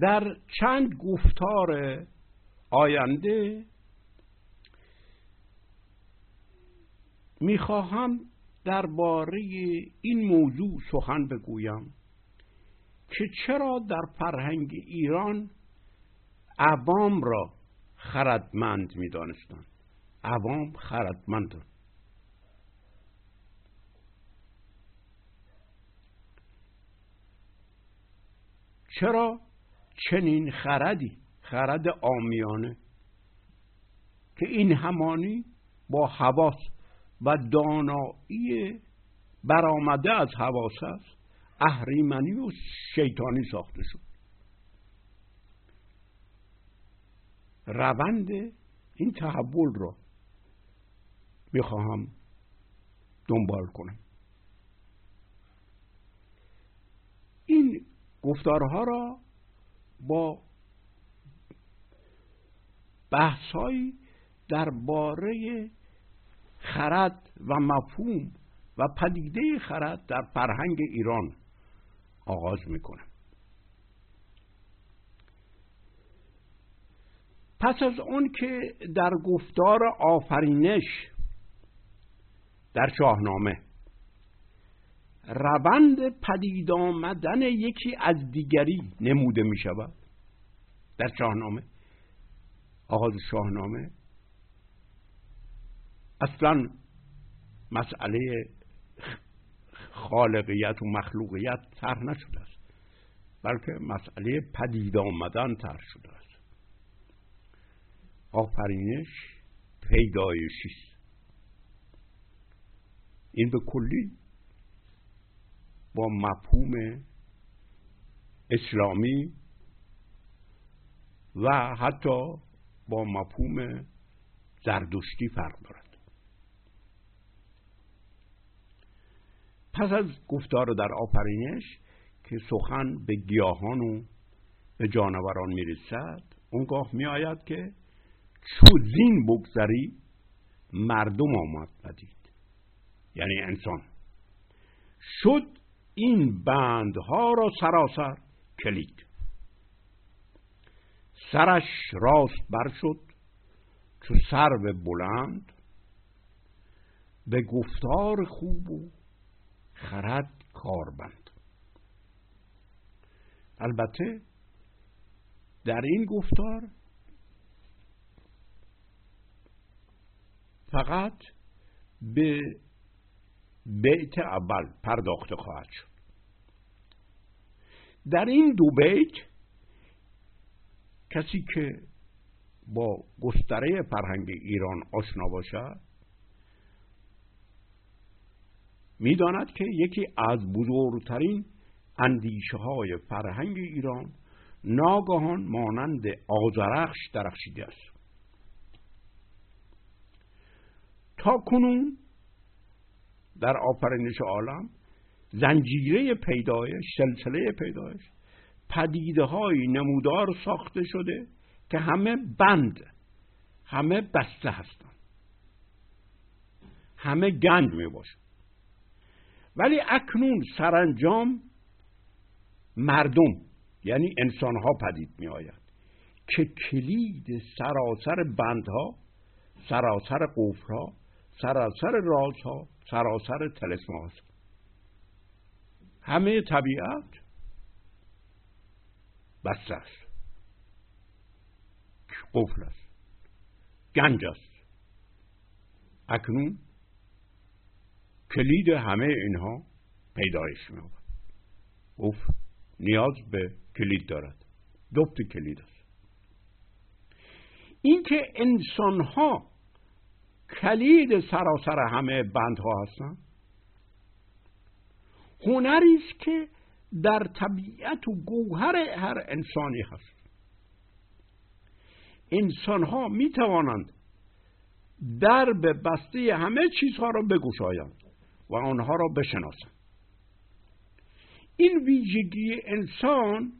در چند گفتار آینده میخواهم درباره این موضوع سخن بگویم که چرا در فرهنگ ایران عوام را خردمند می‌دانستند. عوام خردمندند. چرا چنین خردی، خرد عامیانه که این همانی با حواس و دانایی برآمده از حواس است، اهریمنی و شیطانی ساخته شد؟ روند این تحول را میخواهم دنبال کنم. این گفتارها را با بحث‌های درباره خرد و مفهوم و پدیده خرد در فرهنگ ایران آغاز میکنم. پس از اون که در گفتار آفرینش در شاهنامه روند پدید آمدن یکی از دیگری نموده می شود، در شاهنامه، آغاز شاهنامه، اصلا مسئله خالقیت و مخلوقیت طرح نشده است، بلکه مسئله پدید آمدن طرح شده است. آفرینش پیدایشی است. این به کلی با مفهوم اسلامی و حتی با مفهوم زردشتی فرق دارد. پس از گفتار در آفرینش که سخن به گیاهان و به جانوران میرسد، اونگاه میآید که چو زین بگذری مردم آمد پدید، یعنی انسان شد این بندها را سراسر کلید، سرش راست بر شد چو سرو بلند، به گفتار خوب و خرد کاربند. البته در این گفتار فقط به بیت اول پرداخته خواهد شد. در این دو بیت کسی که با گستره فرهنگ ایران آشنا باشد می‌داند که یکی از بزرگترین اندیشه‌های فرهنگ ایران ناگهان مانند آذرخش درخشیده است. تا کنون در آفرینش عالم زنجیره پیدایش، سلسله پیدایش، پدیده‌های نمودار ساخته شده که همه بند، همه بسته هستند، همه گنج میباشند. ولی اکنون سرانجام مردم، یعنی انسان‌ها پدید میآیند که کلید سراسر بندها، سراسر قفل‌ها، سراسر رازها، سراسر طلسم‌ها هست. همه طبیعت بسته است، قفل است، گنج است. اکنون کلید همه اینها پیدایش می‌یابد. قفل نیاز به کلید دارد، دفت کلید است. اینکه انسان‌ها کلید سراسر همه بندها هستند، هنری است که در طبیعت و گوهر هر انسانی هست. انسان‌ها می‌توانند درب بسته همه چیزها را بگشایند و آنها را بشناسند. این ویژگی انسان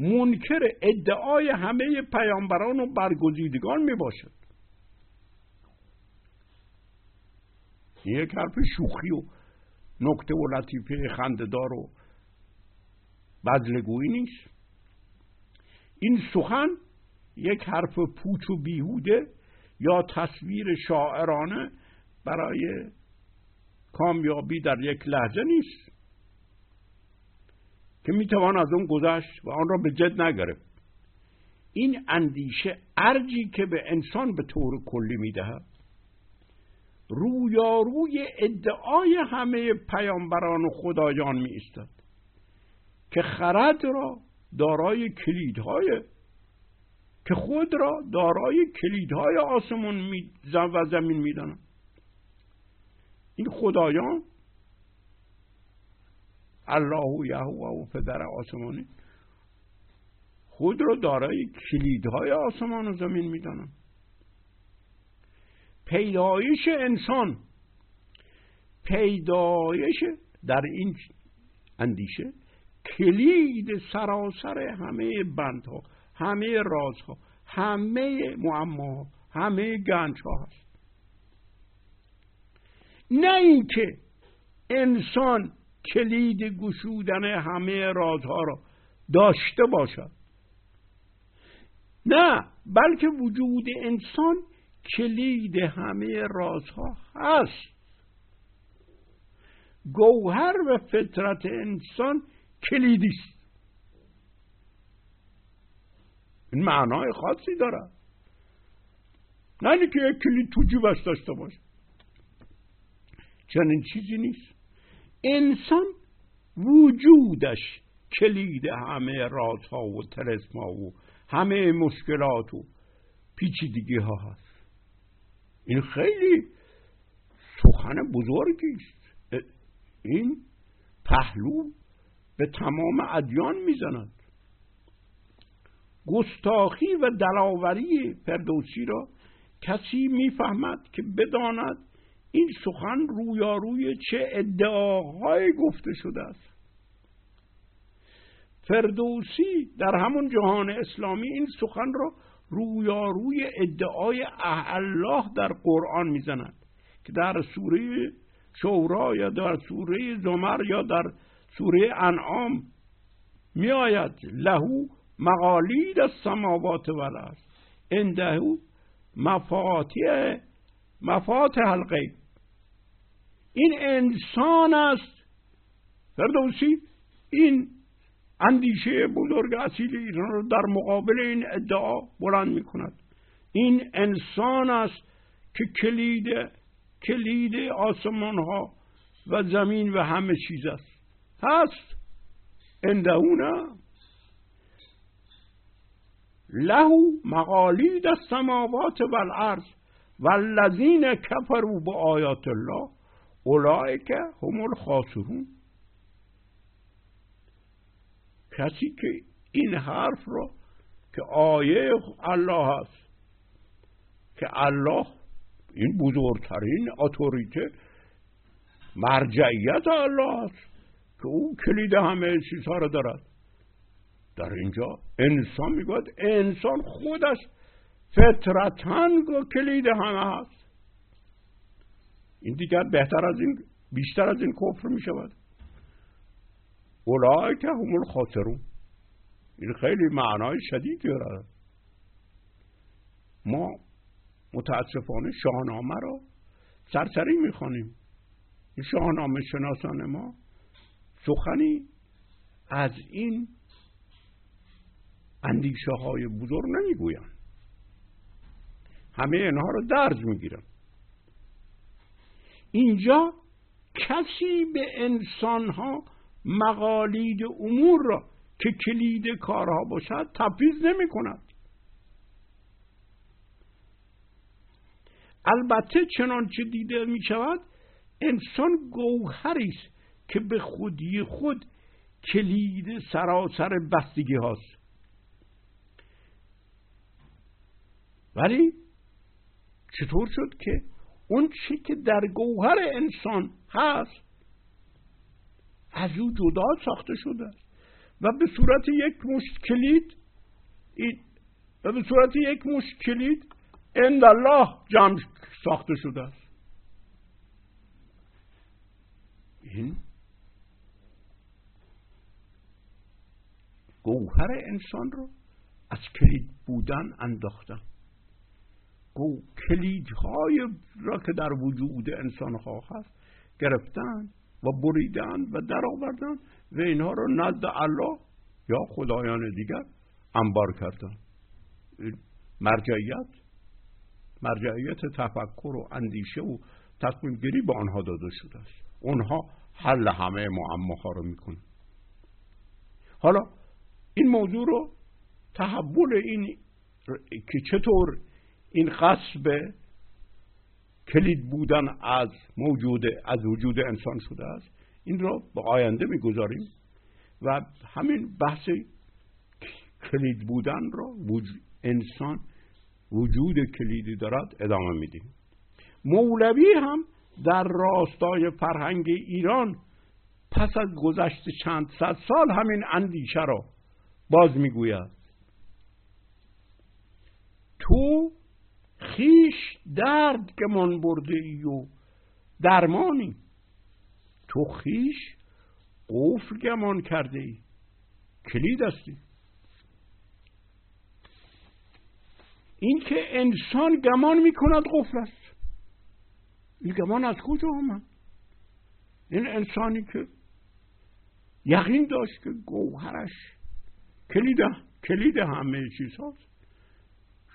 منکر ادعای همه پیامبران و برگزیدگان می باشد. یک حرف شوخی و نکته و لطیفه خنده‌دار و بذل‌گویی نیست. این سخن یک حرف پوچ و بیهوده یا تصویر شاعرانه برای کامیابی در یک لحظه نیست که میتوان از اون گذشت و آن را به جد نگرفت. این اندیشه ارجی که به انسان به طور کلی میدهد رویاروی ادعای همه پیامبران و خدایان می ایستد که خرد را دارای کلیدهای آسمان و زمین می دانند. این خدایان الله و یهوه و پدر آسمانی خود را دارای کلیدهای آسمان و زمین می دانند. پیدایش انسان، پیدایش در این اندیشه کلید سراسر همه بندها، همه رازها، همه معماها، همه گنجها هست. نه اینکه انسان کلید گشودن همه رازها را داشته باشد، نه، بلکه وجود انسان کلید همه رازها هست. گوهر و فطرت انسان کلیدی است. این معنای خاصی داره، نه اینکه یک کلید تو جیبش داشته باشه، چنین چیزی نیست. انسان وجودش کلید همه رازها و طلسم‌ها و همه مشکلات و پیچیدگی‌ها هست. این خیلی سخن بزرگی است. این پهلو به تمام ادیان میزند. گستاخی و دلاوری فردوسی را کسی میفهمد که بداند این سخن رویاروی چه ادعاهای گفته شده است. فردوسی در همون جهان اسلامی این سخن را رویاروی ادعای الله در قرآن میزند که در سوره شورا یا در سوره زمر یا در سوره انعام میآید لهو مقالید السماوات والارض عنده مفاتیح الغیب. این انسان است. فردوسی این اندیشه بزرگ اصیل ایران رو در مقابل این ادعا بلند می کند. این انسان است که کلید آسمان ها و زمین و همه چیز است. هست اندهونه لهو مقالید السماوات و الارض والذین کفروا بآیات الله اولئک هم الخاسرون. کسی که این حرف را که آیه الله هست، که الله این بزرگترین اتوریته مرجعیت الله هست که او کلید همه چیزها را دارد، در اینجا انسان میگوید انسان خودش فطرتاً کلید همه هست. این دیگر بیشتر از این کفر می شود. اولئک هم الخاسرون. این خیلی معنای شدیدی دارد. ما متاسفانه شاهنامه را سرسری میخوانیم. این شاهنامه شناسان ما سخنی از این اندیشه های بزرگ نمیگویند. همه اینها را درج میگیرند. اینجا کسی به انسانها مقالید امور را که کلید کارها باشد تفویض نمی کند. البته چنانچه دیده می شود انسان گوهری است که به خودی خود کلید سراسر بستگی هاست، ولی چطور شد که اون چی که در گوهر انسان هست از او جدا ساخته شده و به صورت یک مشت کلید عند الله جمع ساخته شده است. این گوهر انسان رو از کلید بودن انداختن. کلیدهای را که در وجود انسانها هست گرفتن و بریدن و در آوردن و اینها رو نزد الله یا خدایان دیگر انبار کردن. مرجعیت تفکر و اندیشه و تصمیم گیری به آنها داده شده است. آنها حل همه معماها رو میکنن. حالا این موضوع رو تحول این که چطور این غصب کلید بودن از وجود انسان شده است این را به آینده میگذاریم و همین بحث کلید بودن را انسان وجود کلیدی دارد ادامه میدیم. مولوی هم در راستای فرهنگ ایران پس از گذشت چند صد سال همین اندیشه را باز میگوید. تو خیش درد که من برده ای و درمانی، تو خیش قفل گمان کرده ای، کلید هستی. این که انسان گمان میکند قفل است، این گمان از کجا آمد؟ این انسانی که یقین داشت که گوهرش کلید همه چیز هست،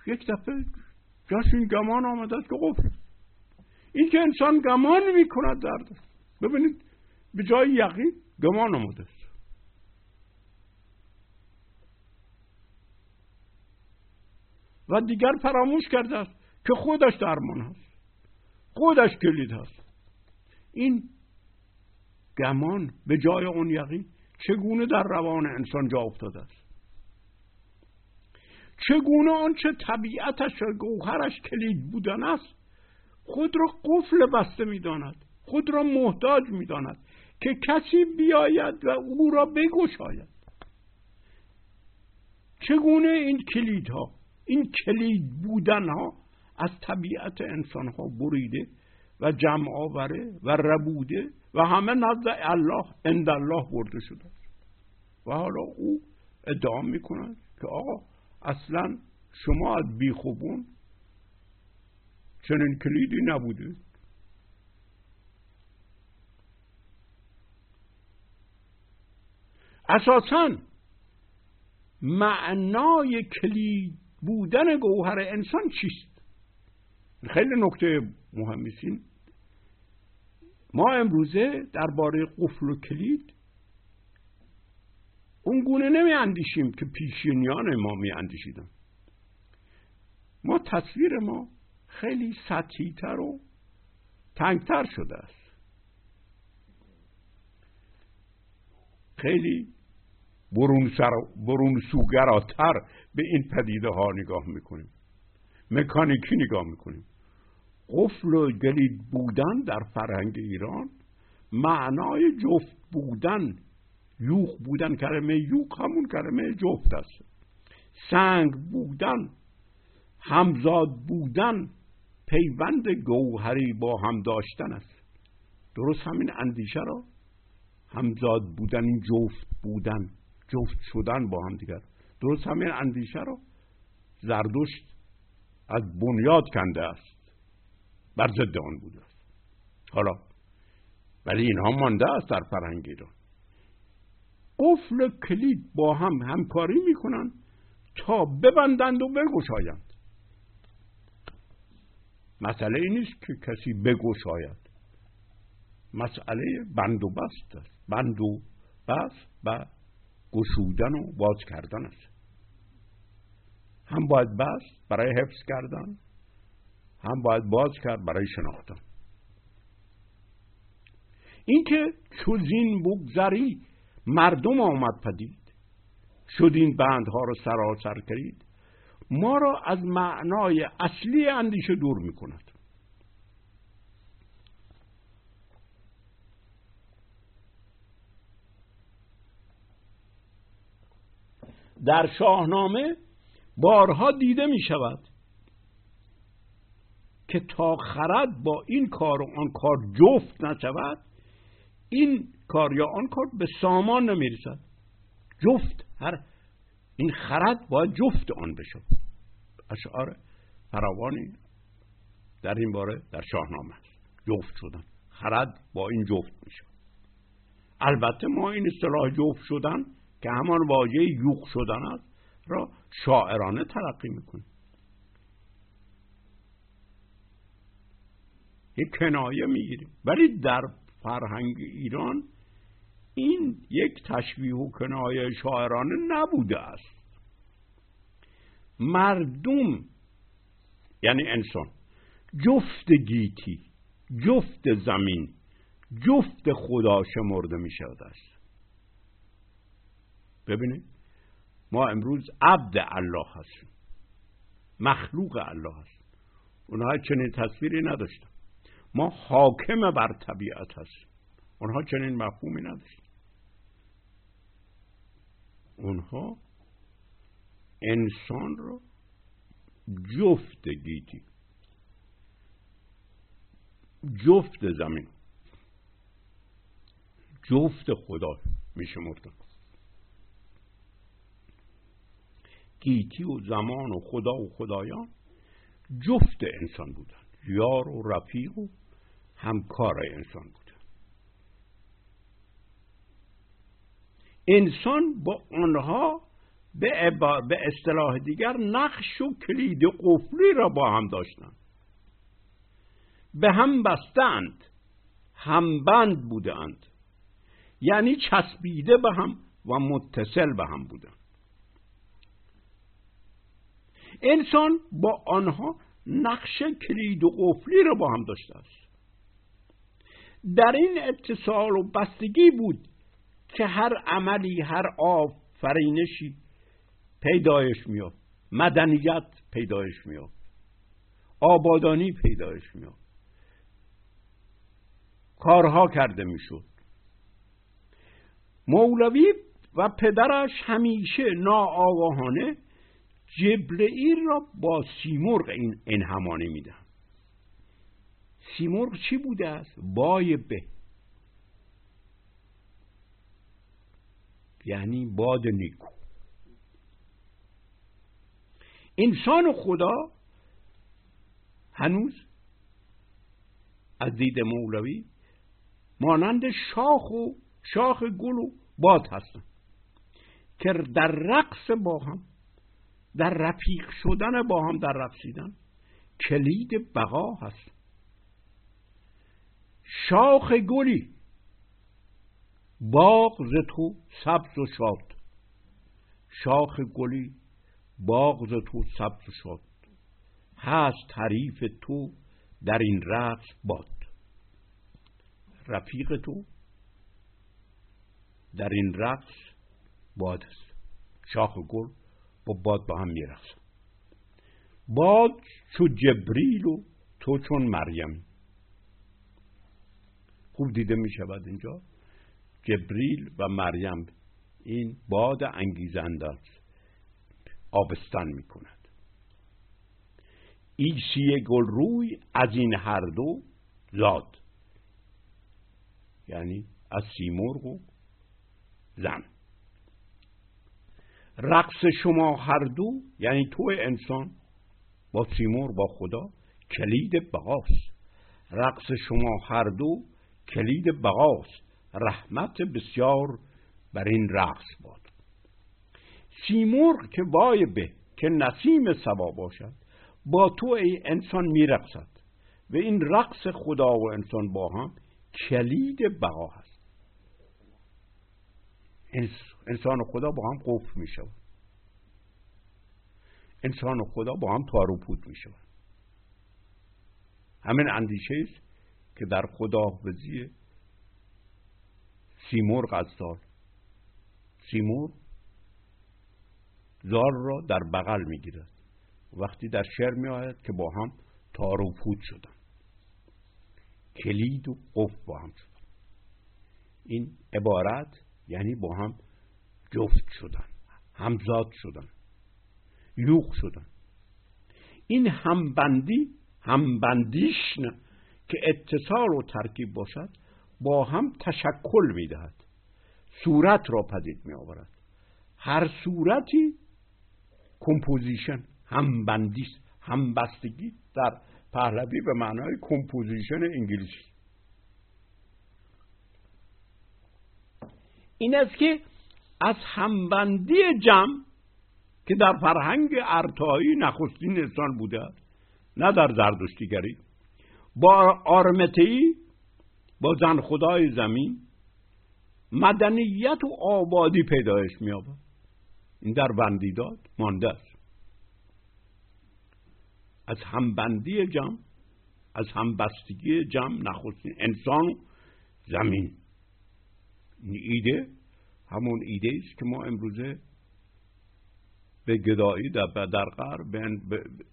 یک دفعه جاش این گمان آمده است که قفل. این که انسان گمان میکند درد، ببینید به جای یقین گمان آمده است. و دیگر فراموش کرده است که خودش درمان هست، خودش کلید هست. این گمان به جای اون یقین چگونه در روان انسان جا افتاده است، چگونه آنچه طبیعتش و گوهرش کلید بودن است خود را قفل بسته می داند، خود را محتاج می داند که کسی بیاید و او را بگشاید. چگونه این کلیدها، این کلید بودن ها از طبیعت انسان ها بریده و جمع آوره و ربوده و همه نزد الله عند الله برده شده و حالا او ادعا می کند که آقا اصلا شما از بیخوبون چنین کلیدی نبوده. اساساً معنای کلید بودن گوهر انسان چیست؟ خیلی نکته مهمی است. ما امروزه درباره قفل و کلید اون گونه نمی اندیشیم که پیشینیان ما می اندیشیدن. ما تصویر ما خیلی سطحی تر و تنگتر شده است، خیلی برونسوگراتر به این پدیده ها نگاه میکنیم، مکانیکی نگاه میکنیم. قفل و کلید بودن در فرهنگ ایران معنای جفت بودن، یوغ بودن، کلمه یوغ همون کلمه جفت است، سنگ بودن، همزاد بودن، پیوند گوهری با هم داشتن است. درست همین اندیشه را همزاد بودن، این جفت بودن، جفت شدن با هم دیگر، درست همین اندیشه را زردشت از بنیاد کنده است، بر ضد آن بوده است. حالا ولی اینها مانده است در فرهنگ ایران. قفل و کلید با هم همکاری میکنن تا ببندند و بگشایند. مسئله این نیست که کسی بگشاید، مسئله بند و بست است. بند و بست و گشودن و باز کردن است. هم باید بست برای حفظ کردن، هم باید باز کرد برای شناختن. این که چو زین بگذری مردم آمد پدید، شد این بندها رو سراسر کرید، ما را از معنای اصلی اندیشه دور می کند. در شاهنامه بارها دیده می شود که تا خرد با این کار و آن کار جفت نشود، این کار یا آن کار به سامان نمی رسد. جفت، هر این خرد باید جفت آن بشه. اشعار فراوانی در این باره در شاهنامه است. جفت شدن خرد با این جفت میشه. البته ما این اصطلاح جفت شدن که همان واژه یوغ شدن است را شاعرانه تلقی میکنیم. یک کنایه میگیریم، ولی در فرهنگ ایران این یک تشبیه و کنایه شاعرانه نبوده است. مردم یعنی انسان جفت گیتی، جفت زمین، جفت خدا شمرده می شده است. ببینید ما امروز عبد الله هستیم، مخلوق الله هستیم. اونها چنین تصویری نداشتن. ما حاکم بر طبیعت هستیم، اونها چنین مفهومی نداشتن. اونها انسان رو جفت گیتی، جفت زمین، جفت خدا می شمردن. گیتی و زمان و خدا و خدایان جفت انسان بودن، یار و رفیق و همکار انسان بودن. انسان با آنها به اصطلاح دیگر نقش و کلید قفلی را با هم داشتند، به هم بستند، همبند بودند، یعنی چسبیده به هم و متصل به هم بودند. انسان با آنها نقش کلید و قفلی را با هم داشته است. در این اتصال و بستگی بود که هر عملی، هر آفرینشی پیدایش می‌یافت، مدنیت پیدایش می‌یافت، آبادانی پیدایش می‌یافت، کارها کرده میشد. مولوی و پدرش همیشه ناآگاهانه جبرئیل را با سیمرغ این همانی میدن. سیمرغ چی بوده است؟ بای به، یعنی باد نیکو. انسان و خدا هنوز از دید مولوی مانند شاخ گل و باد هستند که در رقص با هم، در رفیق شدن با هم، در رقصیدن کلید بقا هست. شاخ گلی باغ ز تو سبز و شاد، شاخ گلی باغ ز تو سبز و شاد، هست حریف تو در این رقص باد. رفیق تو در این رقص باد است. شاخ گل با باد با هم میرخصن. باد چو جبریل و تو چون مریم. خوب دیده می شود اینجا جبریل و مریم، این باد انگیزنده است، آبستن می کند. عیسی گل روی از این هر دو زاد، یعنی از سیمرغ و زن. رقص شما هر دو، یعنی تو انسان با سیمرغ با خدا، کلید بقاست. رقص شما هر دو کلید بقاست، رحمت بسیار بر این رقص باد. سیمرغ که وای به که نسیم صبا باشد، با تو ای انسان میرقصد و این رقص خدا و انسان با هم کلید بقا هست. انسان و خدا با هم قفل می شود، انسان و خدا با هم تار و پود می شود. همین اندیشه است که در خداحافظی سیمرغ از زال، سیمرغ زال را در بغل می گیرد، وقتی در شعر می آید که با هم تار و پود شدن، کلید و قفل با هم شدن. این عبارت یعنی با هم جفت شدن، همزاد شدن، یوغ شدن. این همبندیش نه که اتصال و ترکیب باشد، با هم تشکل می دهد، صورت را پدید می آورد. هر صورتی کمپوزیشن، همبندی، همبستگی در پهلوی به معنای کمپوزیشن انگلیسی. این است که از همبندی جمع که در فرهنگ ارتایی نخستین انسان بوده نه در زردشتیگری، با آرمتهی، با زن خدای زمین، مدنیت و آبادی پیدایش می‌یابد. این در بندیداد مانده است. از همبندی جمع، از همبستگی جمع نخستین انسان و زمین. این ایده همون ایده است که ما امروزه به گدایی در غرب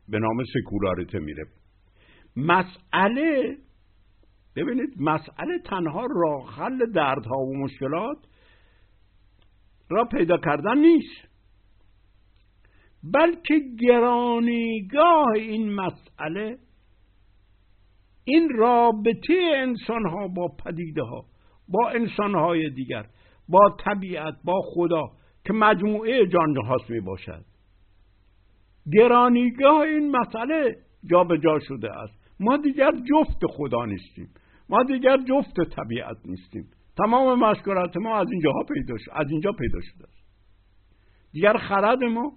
به نام سکولاریته میره. مسئله، ببینید، مسئله تنها راه حل دردها و مشکلات را پیدا کردن نیست، بلکه گرانیگاه این مسئله این رابطه انسانها با پدیده ها، با انسانهای دیگر، با طبیعت، با خدا که مجموعه جانهاست می باشد. گرانیگاه این مسئله جا به جا شده است. ما دیگر جفت خدا نیستیم، ما دیگر جفت طبیعت نیستیم. تمام مشکلات ما از اینجاها پیدا شد، از اینجا پیدا شده است. دیگر خرد ما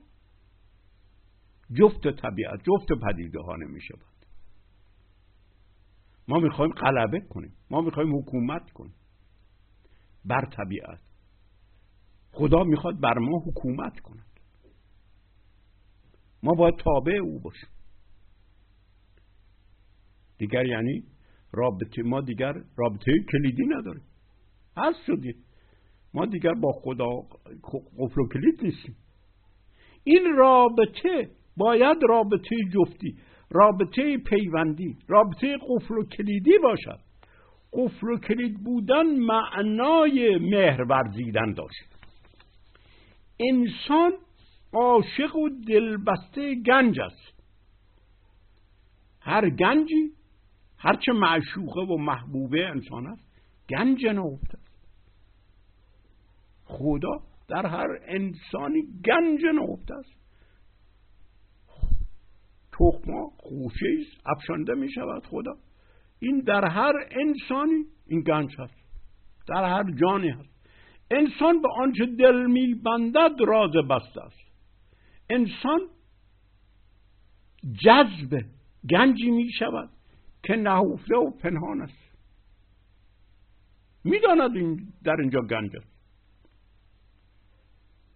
جفت طبیعت، جفت پدیده ها نمی شود. ما می خواهیم غلبه کنیم، ما می خواهیم حکومت کنیم بر طبیعت. خدا می خواد بر ما حکومت کند، ما باید تابع او باشیم. دیگر یعنی رابطه ما دیگر رابطه کلیدی نداریم، هست شدید. ما دیگر با خدا قفل و کلید نیستیم. این رابطه باید رابطه جفتی، رابطه پیوندی، رابطه قفل و کلیدی باشد. قفل و کلید بودن معنای مهر ورزیدن داشت. انسان عاشق و دلبسته گنج است. هر گنجی، هرچه معشوقه و محبوبه انسان است، گنج نهفته است. خدا در هر انسانی گنج نهفته است. تخما خوشه است، افشانده می شود خدا. این در هر انسانی این گنج هست، در هر جانی هست. انسان به آنچه دل می بندد راز بسته است. انسان جذب گنجی می شود که نهفته و پنهان است. می داند این در اینجا گنج است.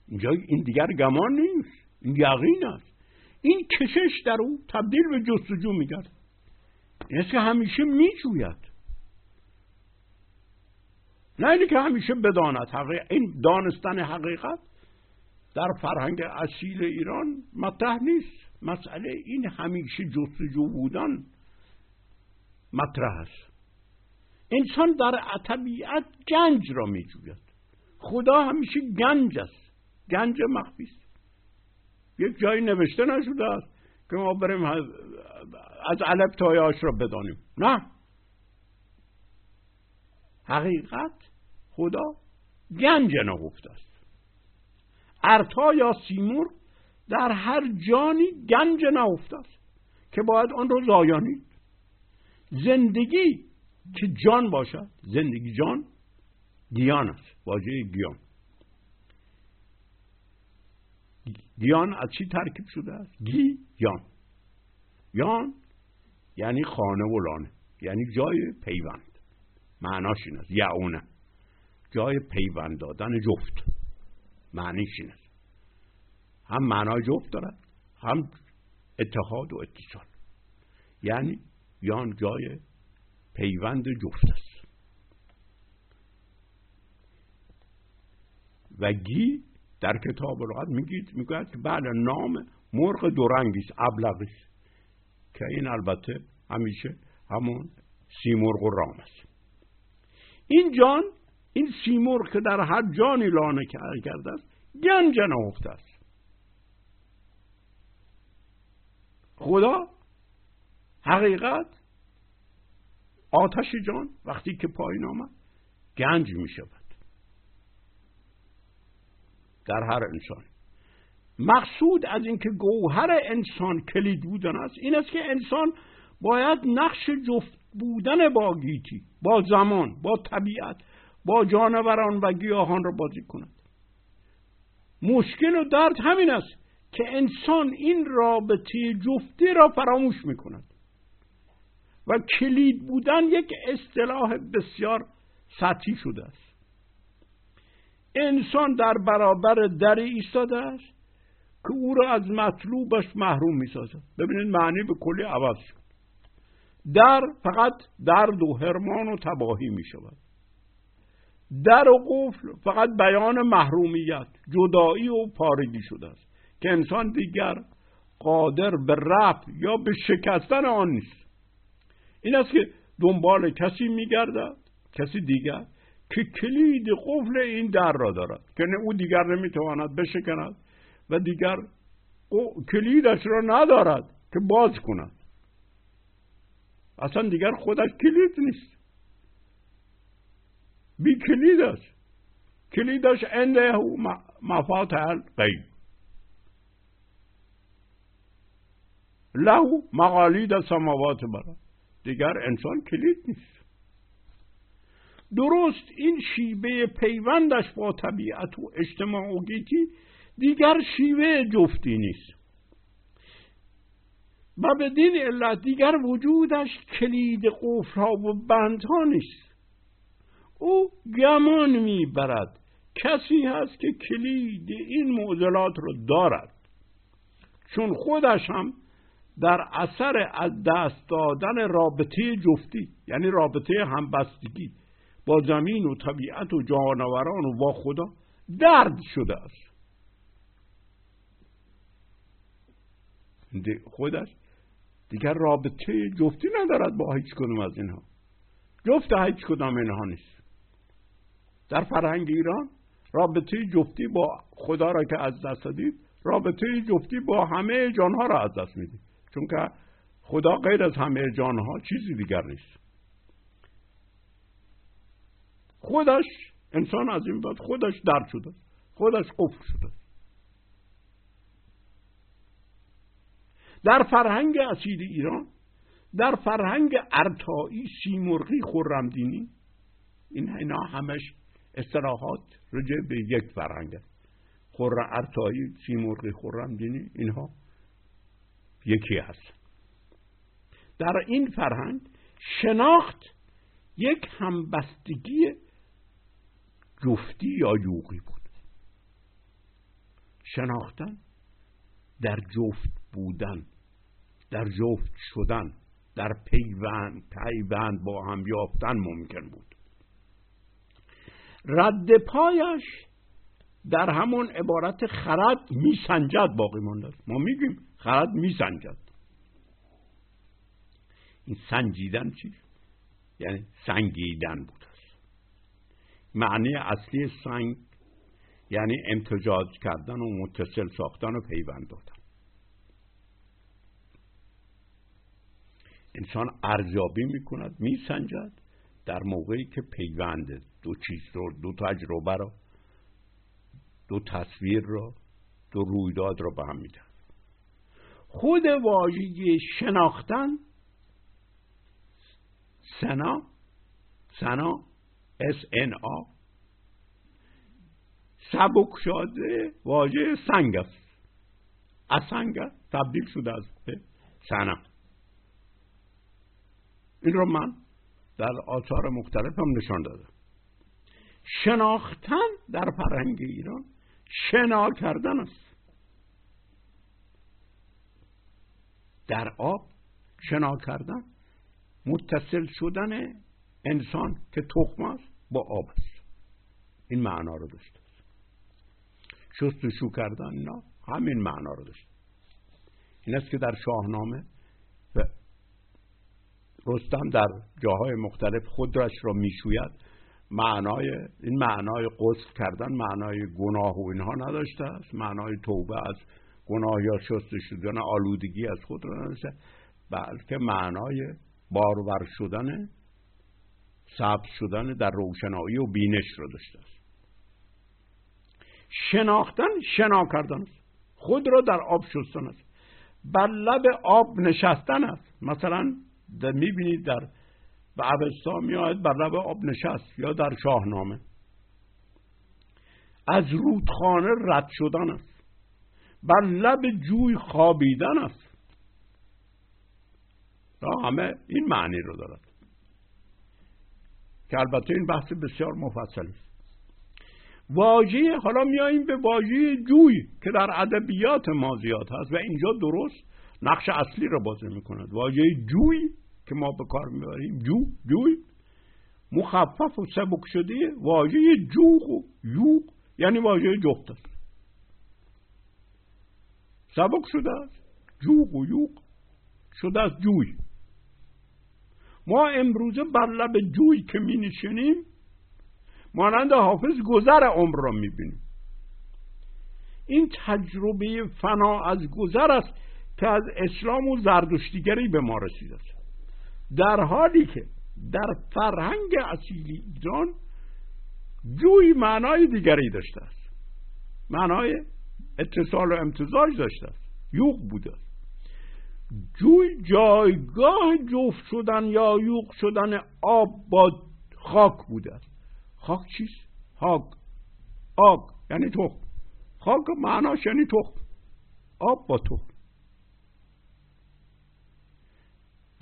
اینجا این دیگر گمان نیست، این یقین است. این کشش در او تبدیل به جستجو می گرد. این است که همیشه می جوید، نه اینه که همیشه بداند. این دانستن حقیقت در فرهنگ اصیل ایران مطرح نیست. مسئله این همیشه جستجو بودن مطرح است. انسان در طبیعت گنج را می جوید. خدا همیشه گنج است، گنج مخفی است. یک جایی نوشته نشده است که ما بریم از علب تا یاش را بدانیم، نه. حقیقت خدا گنج نهفته است. ارتا یا سیمور در هر جانی گنج نهفته است که باید آن را زایانید. زندگی که جان باشد، زندگی جان گیان است. واژه گیان، گیان از چی ترکیب شده است؟ گی یان. یان یعنی خانه و لانه، یعنی جای پیوند. معناش این است، یعونه، جای پیوند دادن جفت. معنیش این است، هم معنای جفت دارد هم اتحاد و اتصال. یعنی یان جای پیوند جفت است و گی در کتاب لغت میگوید که بله، نام مرغ دورنگی است، ابلقی است، که این البته همیشه همون سیمرغ و رام است. این جان، این سیمرغ که در هر جانی لانه کرده است، گنج نهفته است. خدا حقیقت آتش جان وقتی که پایین آمد گنج می شود در هر انسان. مقصود از اینکه گوهر انسان کلید بودن است این است که انسان باید نقش جفت بودن با گیتی، با زمان، با طبیعت، با جانوران و گیاهان را بازی کند. مشکل و درد همین است که انسان این رابطه جفتی را فراموش میکند و کلید بودن یک اصطلاح بسیار سطحی شده است. انسان در برابر در ایستاده است که او را از مطلوبش محروم میسازد. ببینید معنی به کلی عوض شد. در فقط درد و هرمان و تباهی می شود. در و قفل فقط بیان محرومیت، جدایی و پارگی شده است که انسان دیگر قادر به رفع یا به شکستن آن نیست. این است که دنبال کسی می گردد، کسی دیگر که کلید قفل این در را دارد که او دیگر نمی تواند بشکند و دیگر کلیدش را ندارد که باز کند. اصلا دیگر خودش کلید نیست، بی کلید است. کلیدش عنده مفاتح الغیب، له مقالید السماوات والارض. دیگر انسان کلید نیست. درست این شیوه پیوندش با طبیعت و اجتماع و گیتی دیگر شیوه جفتی نیست و به دین علت دیگر وجودش کلید قفل‌ها و بندها نیست. او گمان میبرد کسی هست که کلید این معضلات رو دارد، چون خودش هم در اثر از دست دادن رابطه جفتی، یعنی رابطه همبستگی با زمین و طبیعت و جانوران و با خدا، درد شده است. خودش دیگر رابطه جفتی ندارد با هیچ کدوم از اینها. جفت هیچ کدام اینها نیست. در فرهنگ ایران رابطه جفتی با خدا را که از دست دید، رابطه جفتی با همه جانها را از دست میدید، چون که خدا غیر از همه جانها چیزی دیگر نیست. خودش انسان از این بعد خودش درد شده، خودش قفل شده. در فرهنگ اسید ایران، در فرهنگ ارتائی، سیمرغی، خرمدینی، اینا همش اصطلاحات رجع به یک فرهنگ است. ارتائی، سیمرغی، خرمدینی اینها یکی هست. در این فرهنگ شناخت یک همبستگی جفتی یا یوغی بود. شناختن در جفت بودن، در جفت شدن، در پیوند با هم یافتن ممکن بود. رد پایش در همون عبارت خرد میسنجد باقی مانده. ما میگیم خرد میسنجد. این سنجیدن چی؟ یعنی سنگیدن بود است. معنی اصلی سنگ یعنی امتزاج کردن و متصل ساختن و پیوند دادن. انسان ارزیابی میکند، میسنجد در موقعی که پیوند دو چیز رو، دو تجربه رو، دو تصویر رو، دو رویداد رو به هم میدن. خود واژه شناختن، سنا SNA، سبک شده واژه سنگ است. از سنگ تبدیل شده است به سنا. این رو من در آثار مختلف هم نشان دادم. شناختن در فرهنگ ایران شنا کردن است. در آب شنا کردن متصل شدن انسان که تخم است با آب است. این معنا رو داشته. شستشو کردن نه همین معنا رو داشته. این است که در شاهنامه رستم در جاهای مختلف خودش را میشوید، معنای غسل کردن، معنای گناه و اینها نداشته است، معنای توبه از گناه یا شسته شدن آلودگی از خود را نداشته، بلکه معنای بارور شدن، ثبت شدن در روشنایی و بینش را داشته است. شناختن شنا کردن است. خود را در آب شستن است، بر لب آب نشستن است. مثلا میبینید در به اوستا میاد بر لب آب نشست، یا در شاهنامه از رودخانه رد شدن است، بر لب جوی خوابیدن است. همه این معنی رو دارد که البته این بحث بسیار مفصل است. واژه، حالا میاییم به واژه جوی که در ادبیات ما زیاد هست و اینجا درست نقش اصلی رو بازی میکند. واژه جوی که ما به کار میبریم، جوی مخفف و سبک شده واژه جوق و یوق، یعنی واژه جفت است، سبک شده است. جوق و یوق شده است جوی. ما امروزه بر لب جوی که می نشینیم مانند حافظ گذر عمر را می بینیم. این تجربه فنا از گذر است که از اسلام و زردشتیگری به ما رسیده است، در حالی که در فرهنگ اصیلی ایران جوی معنای دیگری داشته است، معنای اتصال و امتزاج داشته است، یوق بوده است. جوی جایگاه جفت شدن یا یوق شدن آب با خاک بوده است. خاک چیست؟ آب یعنی تخم. خاک معناش یعنی تخم، آب با تخم.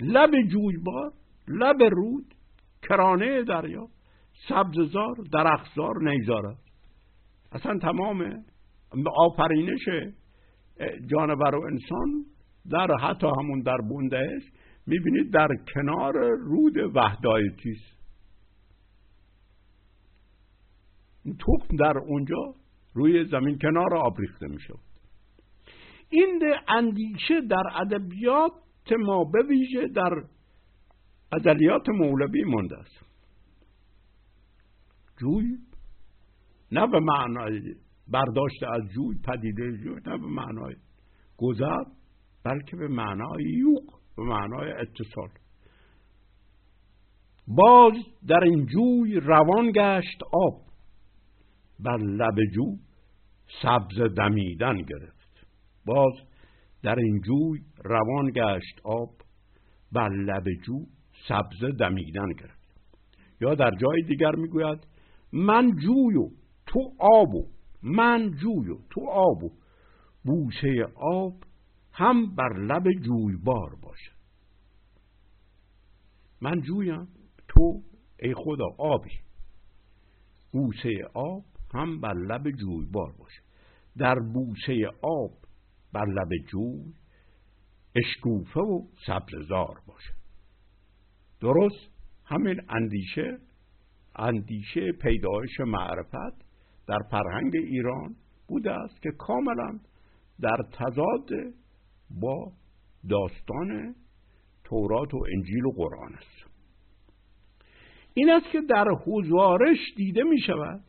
لب جویبار، لب رود، کرانه دریا، سبززار، درختزار، نیزار است. اصلا تمام آفرینش جانور و انسان در حتی همون در بندهش میبینید در کنار رود وحدایتیست. این تخم در اونجا روی زمین کنار آب ریخته میشه. این اندیشه در ادبیات ما به ویژه در ادبیات مولوی مونده است. جوی نه به معنای برداشت از جوی، پدیده جوی، نه به معنای گذر، بلکه به معنای یوق، به معنای اتصال. باز در این جوی روان گشت آب، بر لب جو سبز دمیدن گرفت. باز در این جوی روان گشت آب، بر لب جو سبز دمیدن گرفت. یا در جای دیگر میگوید من جویو تو آبو، من جویو تو آبو، بوسه آب هم بر لب جویبار باشه. من جویم، تو ای خدا آبی، بوسه آب هم بر لب جویبار باشه. در بوسه آب بر لب جوی اشکوفه و سبززار باشه. درست همین اندیشه پیدایش معرفت در فرهنگ ایران بوده است که کاملا در تضاد با داستان تورات و انجیل و قرآن است. این است که در هزارش دیده می شود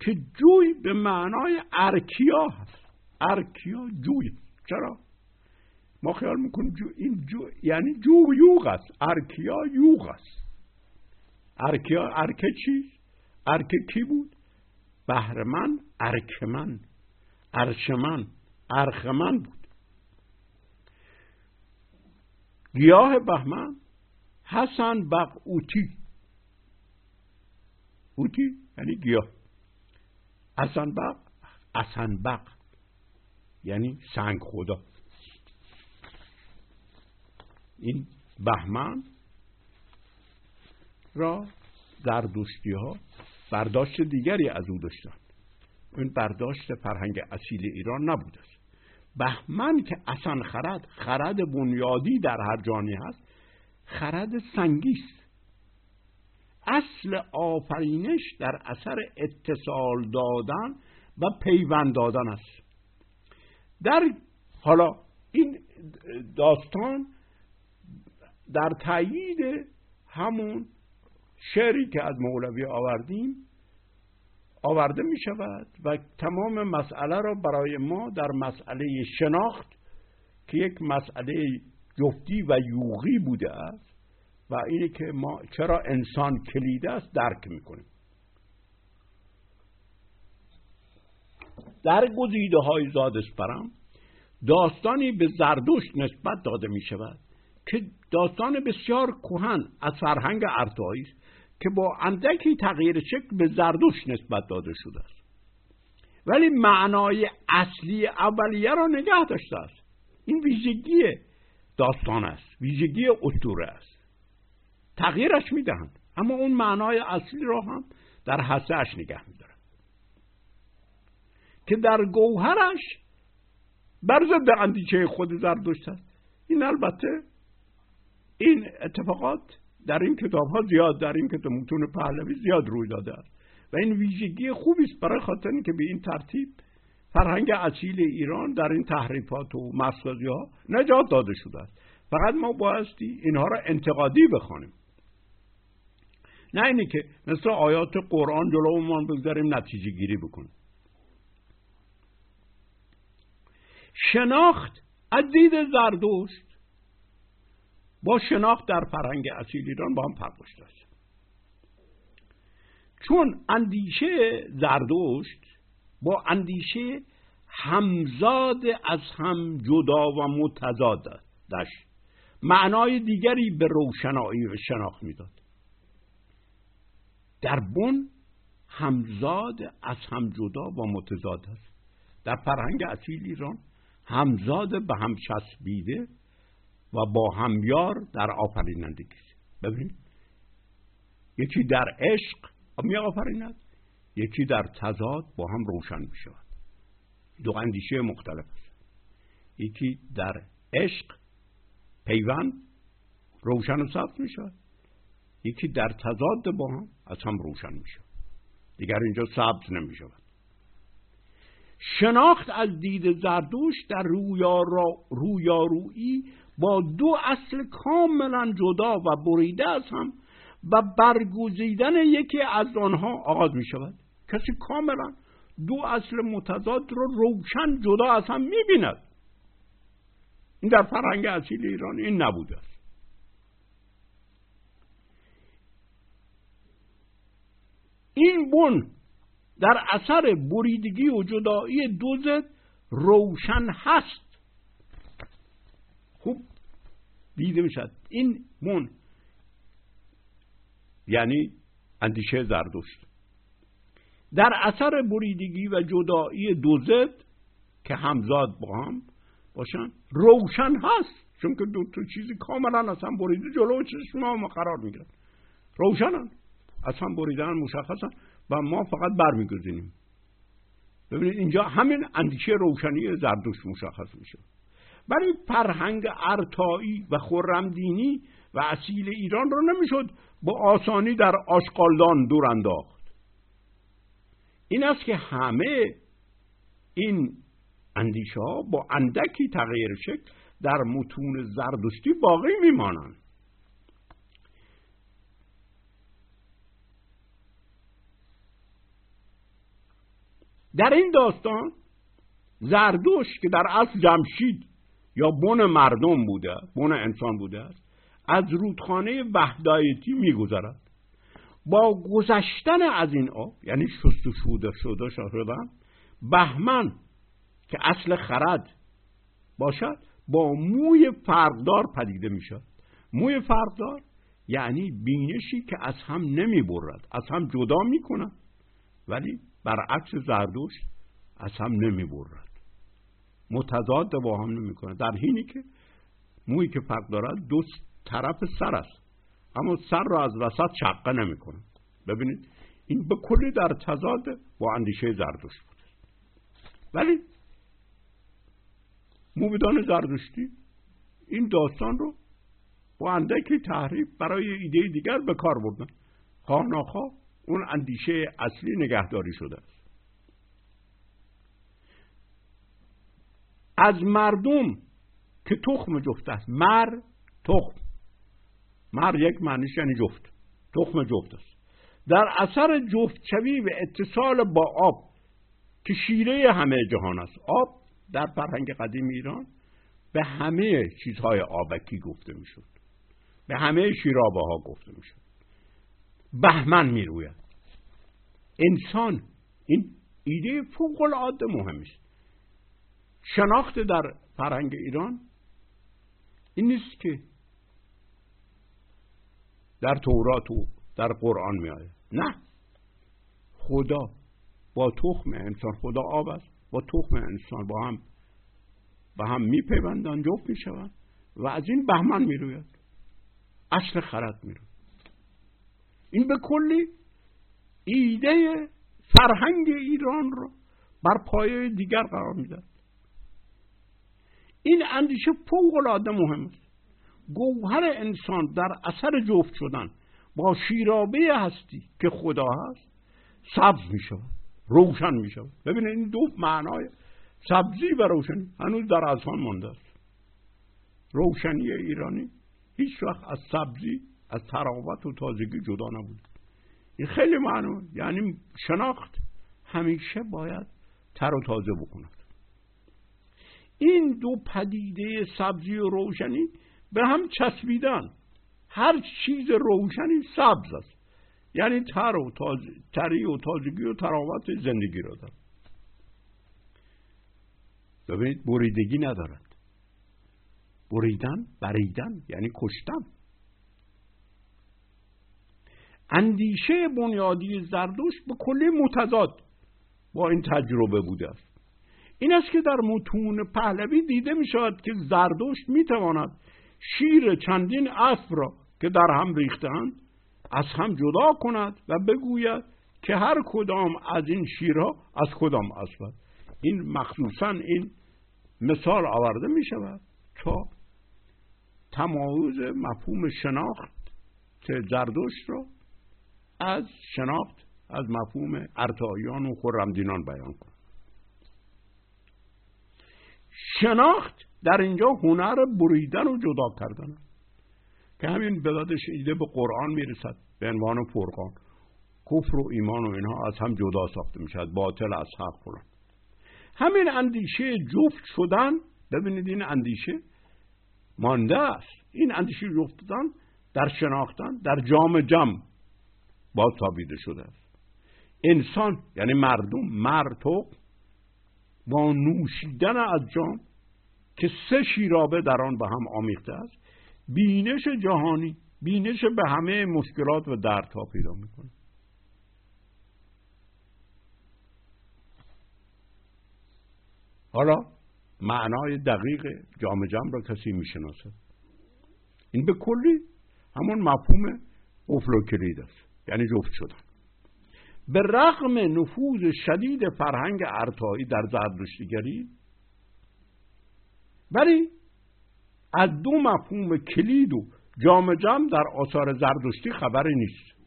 که جوی به معنای ارکیا هست. ارکیا جوی. چرا؟ ما خیال میکنیم این یعنی جو یوغ است، ارکیا یوغ است. ارکیا، ارکه چیز؟ ارکه کی بود؟ بهرمن، ارکمن، ارشمن، ارخمن بود. گیاه بهمن، حسن بق اوتی، اوتی یعنی گیاه، حسن بق یعنی سنگ خدا. این بهمن را زردشتی ها برداشت دیگری از او داشتند. این برداشت فرهنگ اصیل ایران نبوده است. بهمن که اصلا خرد بنیادی در هر جانی هست، خرد سنگیست. اصل آفرینش در اثر اتصال دادن و پیوند دادن است. در حالا این داستان در تایید همون شعری که از مولوی آوردیم آورده می شود و تمام مسئله را برای ما در مسئله شناخت که یک مسئله جفتی و یوغی بوده است و اینه که ما چرا انسان کلید است درک می کنیم. در گزیده های زادسپرم داستانی به زردشت نسبت داده می شود که داستان بسیار کهن از فرهنگ ارتایی است که با اندکی تغییر شکل به زردشت نسبت داده شده است، ولی معنای اصلی اولیه را نگه داشته است. این ویژگی داستان است، ویژگی اسطوره است، تغییرش می دهند اما اون معنای اصلی را هم در حصه‌اش نگه می دارند که در گوهرش برضد اندیشه خود زردشت است. این البته این اتفاقات در این کتاب ها زیاد، در این کتاب متون پهلوی زیاد روی داده است و این ویژگی خوبی است، برای خاطر اینکه به این ترتیب فرهنگ اصیل ایران در این تحریفات و مسازی ها نجات داده شده است. فقط ما بایستی اینها را انتقادی بخوانیم، نه اینی که مثل آیات قرآن جلومون بگذاریم نتیجه گیری بکنیم. شناخت از دید زردشت با شناخت در فرهنگ اصیل ایران با هم فرق داشت، چون اندیشه زردشت با اندیشه همزاد از هم جدا و متضاد است، معنای دیگری به روشنایی و شناخت میداد. در بن همزاد از هم جدا و متضاد است، در فرهنگ اصیل ایران همزاد به هم چسبیده و با همیار در آفرینندگی است. ببینید، یکی در عشق می آفریند، یکی در تضاد با هم روشن می شود. دو اندیشه مختلف است. یکی در عشق پیوند روشن و ثبت می شود، یکی در تضاد با هم از هم روشن می شود، دیگر اینجا ثبت نمی شود. شناخت از دید زردشت در رویارویی با دو اصل کاملا جدا و بریده از هم و برگزیدن یکی از آنها آغاز می شود. کسی کاملا دو اصل متضاد را روشن جدا از هم می بیند. این در فرهنگ اصیل ایران این نبوده است. این بن در اثر بریدگی و جدایی دو ضد روشن هست، خوب دیده می شود. این بن یعنی اندیشه زردشت در اثر بریدگی و جدایی دو ضد که همزاد با هم باشن روشن هست، چون که دو تا چیزی کاملا از هم بریده جلو چشم ما قرار می گیرن، روشنن، از هم بریدن مشخصن و ما فقط برمیگردیم. ببینید اینجا همین اندیشه روشنی زردشت مشخص میشه. برای فرهنگ ارتایی و خرمدینی و اصیل ایران را نمیشد با آسانی در آشغالدان دور انداخت. این است که همه این اندیشه ها با اندکی تغییر شکل در متون زردشتی باقی میمانند. در این داستان زردشت که در اصل جمشید یا بن مردم بوده، بن انسان بوده است، از رودخانه وحدایتی میگذرد. با گذشتن از این آب، یعنی شستشوده شدن، بهمن که اصل خرد باشد با موی فرقدار پدیده میشد. موی فرقدار یعنی بینشی که از هم نمیبرد، از هم جدا میکند، ولی برعکس زردشت از هم نمی برد، متضاد با هم نمی کنه. در حینی که مویی که فرق دارد دو طرف سر است، اما سر را از وسط شقه نمی کنه. ببینید این به کلی در تضاد با اندیشه زردشت بود. ولی موبدان زردشتی این داستان رو با اندکی تحریف برای ایده دیگر به کار بردن، خواه ناخواه اون اندیشه اصلی نگهداری شده است. از مردم که تخم جفت است، مر یک معنیش یعنی جفت، تخم جفت است. در اثر جفت شوی و اتصال با آب که شیره همه جهان است، آب در فرهنگ قدیم ایران به همه چیزهای آبکی گفته می شد، به همه شیرابه ها گفته می شد. بهمن می روید انسان، این ایده فوق العاده مهم است. شناخت در فرهنگ ایران این نیست که در تورات و در قرآن میاد. نه، خدا با تخم انسان، خدا آب است، با تخم انسان با هم میپیوندن، جفت میشوند و از این بهمن میروید، اصل خرد میروید. این به کلی ایده فرهنگ ایران رو بر پایه دیگر قرار میدهد. این اندیشه فوق العاده مهم است. گوهر انسان در اثر جفت شدن با شیرابه هستی که خدا هست سبز می شود، روشن می شود. ببینید این دو معنای سبزی و روشنی هنوز در اذهان مانده است. روشنی ایرانی هیچ وقت از سبزی، از طراوت و تازگی جدا نبود. این خیلی معنوه، یعنی شناخت همیشه باید تر و تازه بکند. این دو پدیده سبزی و روشنی به هم چسبیدن، هر چیز روشنی سبز است، یعنی تری و تازگی و طراوت زندگی را دارد. ببینید بریدگی ندارد. بریدن، بریدن یعنی کشتن. اندیشه بنیادی زردشت به کلی متضاد با این تجربه بوده است. این است که در متون پهلوی دیده می شود که زردشت می تواند شیر چندین اسب را که در هم ریختند از هم جدا کند و بگوید که هر کدام از این شیرها از کدام اسب است. این مخصوصا این مثال آورده می شود تا تمایز مفهوم شناخت زردشت را از شناخت از مفهوم ارتاییان و خرمدینان بیان کند. شناخت در اینجا هنر بریدن و جدا کردن است که همین بدادش ایده به قرآن میرسد به عنوان فرقان. کفر و ایمان و اینها از هم جدا ساخته میشد، باطل از حق فلان. همین اندیشه جفت شدن، ببینید این اندیشه مانده است. این اندیشه جفت شدن در شناختن در جام جم باز تابیده شده است. انسان یعنی مردم، مرتق با نوشیدن از جام که سه شیرابه در آن به هم آمیخته است، بینش جهانی، بینش به همه مشکلات و دردها پیدا میکنه. حالا معنای دقیق جام جم را کسی میشناسه. این به کلی همون مفهوم افلوکلید است، یعنی جفت شدن. به رغم نفوذ شدید فرهنگ ارتایی در زردشتیگری، ولی از دو مفهوم کلید و جام جم در آثار زردشتی خبری نیست،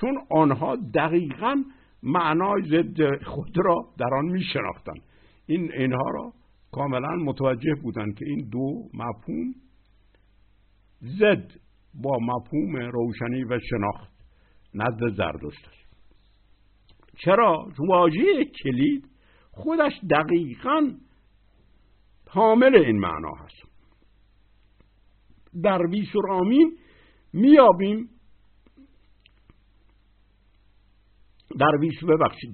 چون آنها دقیقاً معنای ضد خود را در آن میشناختند. اینها را کاملاً متوجه بودند که این دو مفهوم ضد با مفهوم روشنی و شناخت نزد زردشت است. چرا؟ واژه کلید خودش دقیقاً حامل این معنا هست. در بیسورامین میابیم،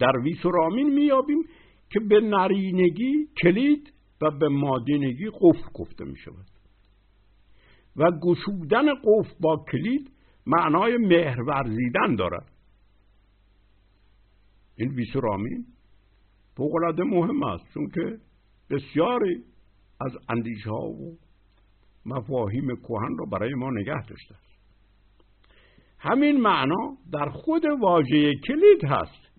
در بیسورامین میابیم که به نرینگی کلید و به مادینگی قفل گفته میشود و گشودن قفل با کلید معنای مهر ورزیدن دارد. این بیسورامین فوق العاده مهم است، چون که بسیاری از اندیشه ها و مفاهیم کهن را برای ما نگه داشته است. همین معنا در خود واژه کلید هست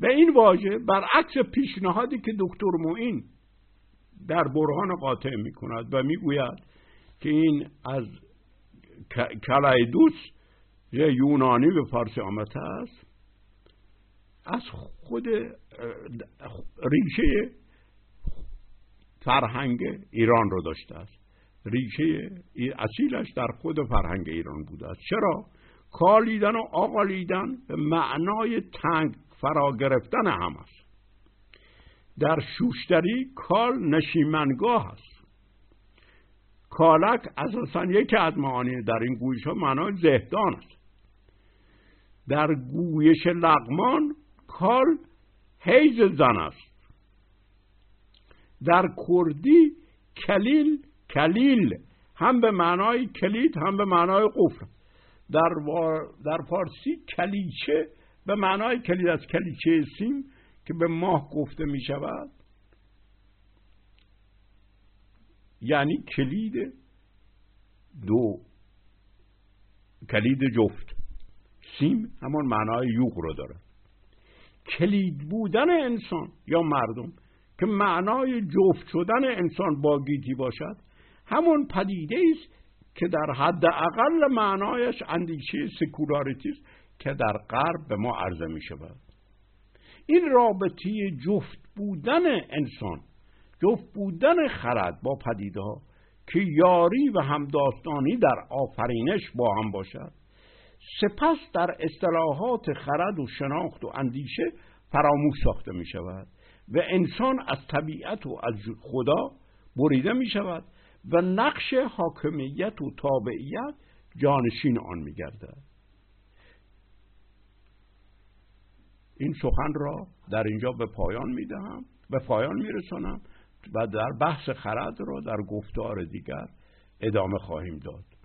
و این واژه برعکس پیشنهادی که دکتر معین در برهان قاطع می کند و می گوید که این از کلایدوس یونانی به فارسی آمده است، از خود ریشه فرهنگ ایران رو داشته است. ریشه اصیلش در خود فرهنگ ایران بوده است. چرا؟ کالیدن و آقالیدن به معنای تنگ فرا گرفتن هم است. در شوشتری کال نشیمنگاه است. کالک اساساً یکی از معانی در این گویش ها معنای زهدان است. در گویش لقمان کال حیز زن است. در کردی کلیل، کلیل هم به معنای کلید هم به معنای قفل، در فارسی کلیچه به معنای کلید از کلیچه سیم که به ماه گفته می شود، یعنی کلید دو، کلید جفت. سیم همون معنای یوغ رو داره. کلید بودن انسان یا مردم که معنای جفت شدن انسان با گیتی باشد، همون پدیده است که در حد اقل معنایش اندیشه سکولاریتی است که در غرب به ما عرضه می شود. این رابطه جفت بودن انسان، جفت بودن خرد با پدیده ها که یاری و همداستانی در آفرینش با هم باشد، سپس در اصطلاحات خرد و شناخت و اندیشه فراموش ساخته می شود و انسان از طبیعت و از خدا بریده می شود و نقش حاکمیت و تابعیت جانشین آن می گردد. این سخن را در اینجا به پایان می دهم، به پایان می رسانم و در بحث خرد را در گفتار دیگر ادامه خواهیم داد.